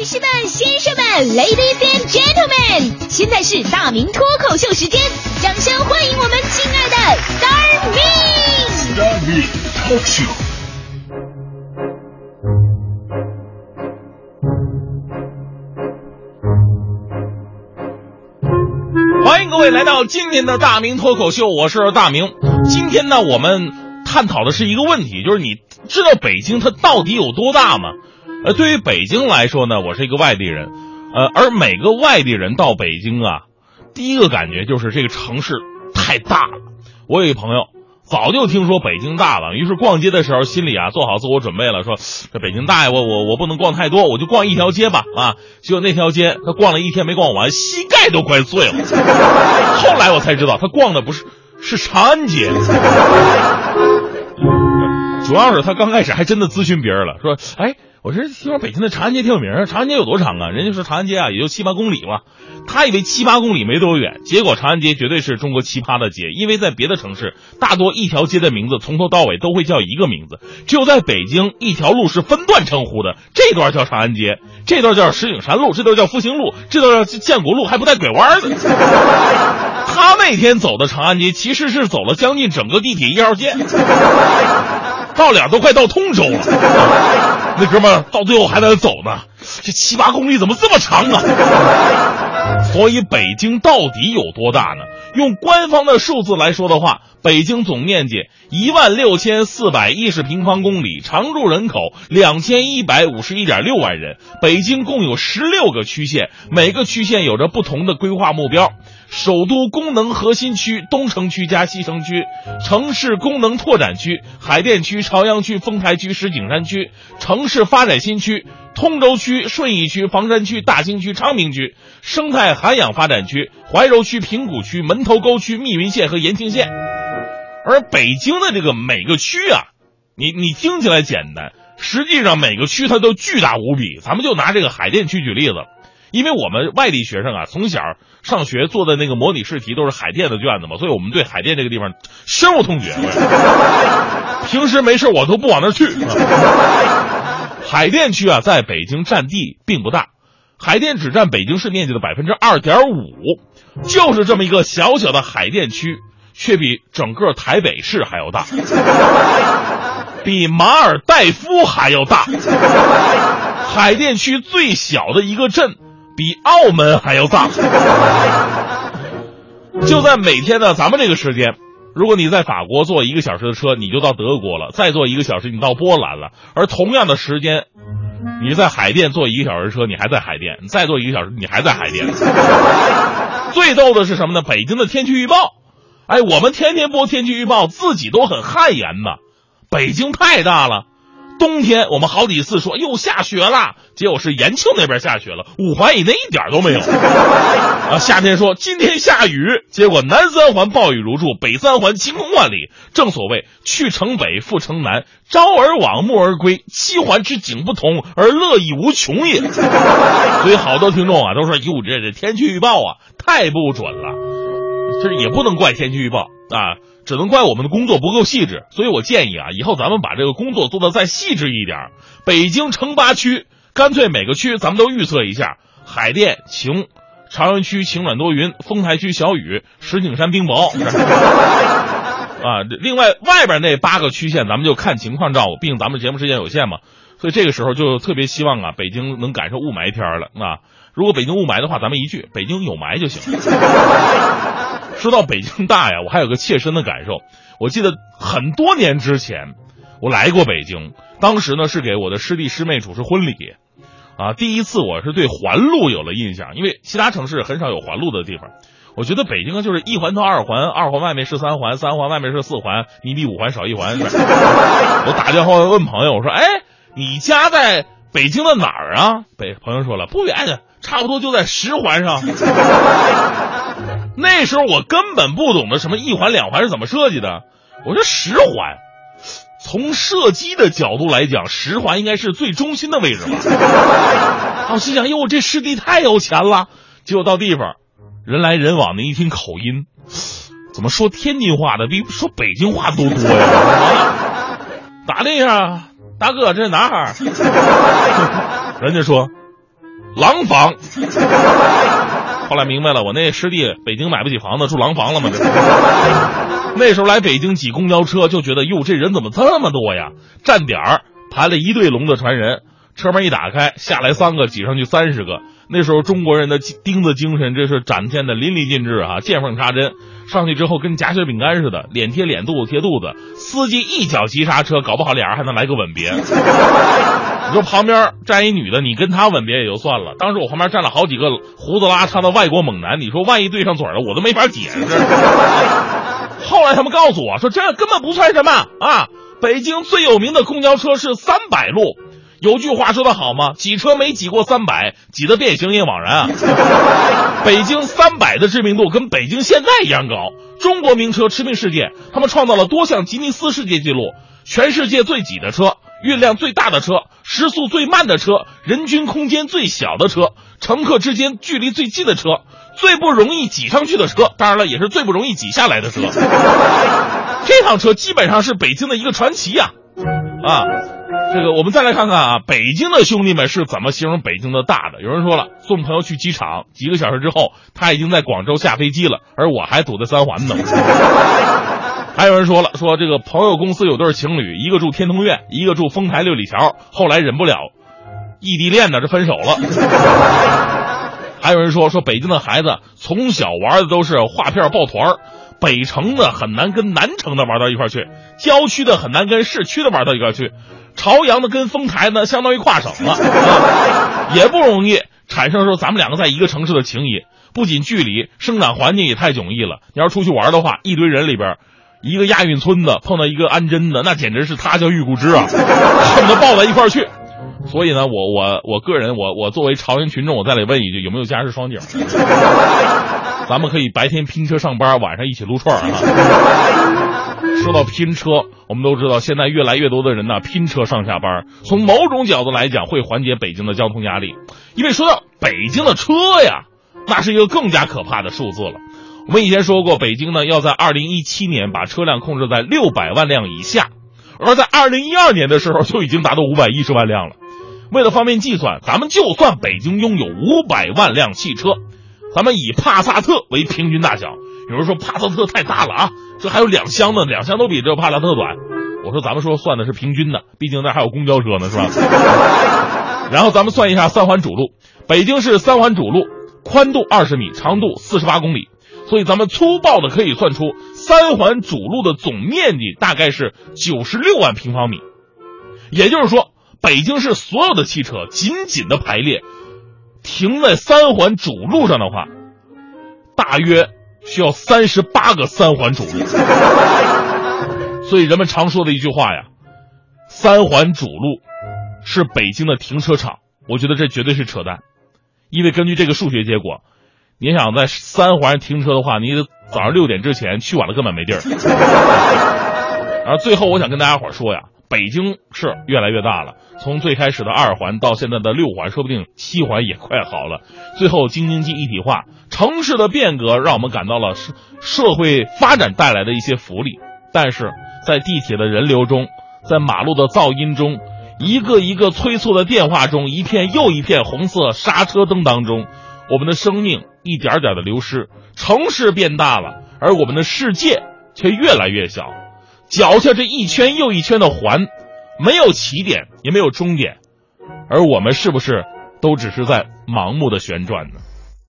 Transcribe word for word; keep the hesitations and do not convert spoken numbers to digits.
女士们、先生们 ，Ladies and Gentlemen， 现在是大明脱口秀时间，掌声欢迎我们亲爱的 Star Ming。Star Ming Talk Show。各位来到今天的大明脱口秀，我是大明。今天呢，我们探讨的是一个问题，就是你知道北京它到底有多大吗？呃，对于北京来说呢，我是一个外地人，呃，而每个外地人到北京啊，第一个感觉就是这个城市太大了。我有一朋友早就听说北京大了，于是逛街的时候心里啊做好自我准备了，说这北京大呀，我我我不能逛太多，我就逛一条街吧啊。结果那条街他逛了一天没逛完，膝盖都快碎了。后来我才知道，他逛的不是是长安街，主要是他刚开始还真的咨询别人了，说：“哎，我这听说北京的长安街挺有名儿，长安街有多长啊？”人家说长安街啊也就七八公里嘛，他以为七八公里没多远，结果长安街绝对是中国奇葩的街，因为在别的城市，大多一条街的名字从头到尾都会叫一个名字，只有在北京，一条路是分段称呼的，这段叫长安街，这段叫石景山路，这段叫复兴路，这段叫建国路，还不带拐弯的。他那天走的长安街，其实是走了将近整个地铁一号线。到俩都快到通州了，那哥们儿到最后还在走呢，这七八公里怎么这么长啊？所以北京到底有多大呢？用官方的数字来说的话，北京总面积一万六千四百一十平方公里，常住人口两千一百五十一点六万人。北京共有十六个区县，每个区县有着不同的规划目标。首都功能核心区、东城区加西城区、城市功能拓展区、海淀区、朝阳区、丰台区、石景山区、城市发展新区、通州区、顺义区、房山区、大兴区、昌平区、生态涵养发展区、怀柔区、平谷区、门头沟区、密云县和延庆县。而北京的这个每个区啊，你你听起来简单，实际上每个区它都巨大无比。咱们就拿这个海淀区举例子，因为我们外地学生啊，从小上学做的那个模拟试题都是海淀的卷子嘛，所以我们对海淀这个地方深恶痛绝。平时没事我都不往那儿去。海淀区啊，在北京占地并不大，海淀只占北京市面积的 百分之二点五， 就是这么一个小小的海淀区，却比整个台北市还要大，比马尔代夫还要大。海淀区最小的一个镇比澳门还要大。就在每天呢，咱们这个时间，如果你在法国坐一个小时的车，你就到德国了，再坐一个小时你到波兰了。而同样的时间，你在海淀坐一个小时车，你还在海淀，再坐一个小时你还在海淀。最逗的是什么呢？北京的天气预报，哎，我们天天播天气预报，自己都很汗颜呐。北京太大了，冬天我们好几次说又下雪了，结果是延庆那边下雪了，五环以内一点都没有啊。夏天说今天下雨，结果南三环暴雨如注，北三环晴空万里。正所谓去城北复城南，朝而往暮而归，七环之景不同，而乐亦无穷也。所以好多听众啊都说，哟，这这天气预报啊太不准了。这也不能怪天气预报啊，只能怪我们的工作不够细致。所以我建议啊，以后咱们把这个工作做得再细致一点。北京城八区，干脆每个区咱们都预测一下：海淀晴，朝阳区晴转多云，丰台区小雨，石景山冰雹。啊，另外外边那八个区县，咱们就看情况照顾，毕竟咱们节目时间有限嘛。所以这个时候就特别希望啊，北京能赶上雾霾天了啊！如果北京雾霾的话，咱们一句北京有霾就行了。说到北京大呀，我还有个切身的感受。我记得很多年之前，我来过北京，当时呢是给我的师弟师妹主持婚礼，啊，第一次我是对环路有了印象，因为其他城市很少有环路的地方。我觉得北京就是一环到二环，二环外面是三环，三环外面是四环，你比五环少一环。我打电话问朋友，我说：“哎，你家在北京的哪儿啊？”北朋友说了：“不远的，差不多就在十环上。”那时候我根本不懂得什么一环两环是怎么设计的，我说十环，从射击的角度来讲，十环应该是最中心的位置吧。我心想，哟，这师弟太有钱了。结果到地方，人来人往的，一听口音，怎么说天津话的比说北京话都多呀？啊、打那样，大哥这哪儿？人家说，廊坊。后来明白了，我那师弟北京买不起房子，住廊坊了嘛。那时候来北京挤公交车就觉得，哟，这人怎么这么多呀？站点儿排了一队龙的传人，车门一打开，下来三个，挤上去三十个。那时候中国人的钉子精神，这是展现的淋漓尽致啊，见缝插针。上去之后跟夹雪饼干似的，脸贴脸，肚子贴肚子，司机一脚急刹车，搞不好俩人还能来个吻别。你说旁边站一女的，你跟她吻别也就算了，当时我旁边站了好几个胡子拉碴的外国猛男，你说万一对上嘴了，我都没法解释。后来他们告诉我说，这根本不算什么啊！北京最有名的公交车是三百路，有句话说得好吗？挤车没挤过三百，挤得变形也枉然啊！北京三百的知名度跟北京现在一样高。中国名车驰名世界，他们创造了多项吉尼斯世界纪录：全世界最挤的车，运量最大的车，时速最慢的车，人均空间最小的车，乘客之间距离最近的车，最不容易挤上去的车，当然了，也是最不容易挤下来的车。这趟车基本上是北京的一个传奇啊！啊，这个我们再来看看啊，北京的兄弟们是怎么形容北京的大的。有人说了，送朋友去机场，几个小时之后他已经在广州下飞机了，而我还堵在三环呢。还有人说了，说这个朋友公司有对情侣，一个住天通苑，一个住丰台六里桥，后来忍不了异地恋呢，这分手了。还有人说，说北京的孩子从小玩的都是画片抱团，北城的很难跟南城的玩到一块去，郊区的很难跟市区的玩到一块去，朝阳的跟丰台呢相当于跨省了、啊、也不容易产生说咱们两个在一个城市的情谊。不仅距离，生长环境也太迥异了。你要出去玩的话，一堆人里边一个亚运村的碰到一个安贞的，那简直是他叫玉骨汁啊，恨得抱到一块去。所以呢，我我我个人我我作为朝阳群众，我再来问一句，有没有家是双井？咱们可以白天拼车上班，晚上一起撸串啊。说到拼车，我们都知道现在越来越多的人呢、啊、拼车上下班，从某种角度来讲会缓解北京的交通压力。因为说到北京的车呀，那是一个更加可怕的数字了。我们以前说过，北京呢要在二零一七年把车辆控制在六百万辆以下，而在二零一二年的时候就已经达到五百一十万辆了。为了方便计算，咱们就算北京拥有五百万辆汽车，咱们以帕萨特为平均大小。有人说帕萨特太大了啊，这还有两厢呢，两厢都比这帕萨特短。我说咱们说算的是平均的，毕竟那还有公交车呢，是吧？然后咱们算一下三环主路，北京市三环主路宽度二十米，长度四十八公里，所以咱们粗暴的可以算出三环主路的总面积大概是九十六万平方米。也就是说，北京市所有的汽车紧紧的排列停在三环主路上的话，大约需要三十八个三环主路。所以人们常说的一句话呀，三环主路是北京的停车场，我觉得这绝对是扯淡。因为根据这个数学结果，你想在三环停车的话，你早上六点之前去晚了根本没地儿。而最后我想跟大家伙说呀，北京市越来越大了，从最开始的二环到现在的六环，说不定七环也快好了。最后京津冀一体化，城市的变革让我们感到了社会发展带来的一些福利，但是在地铁的人流中，在马路的噪音中，一个一个催促的电话中，一片又一片红色刹车灯当中，我们的生命一点点的流失。城市变大了，而我们的世界却越来越小。脚下这一圈又一圈的环，没有起点也没有终点，而我们是不是都只是在盲目的旋转呢？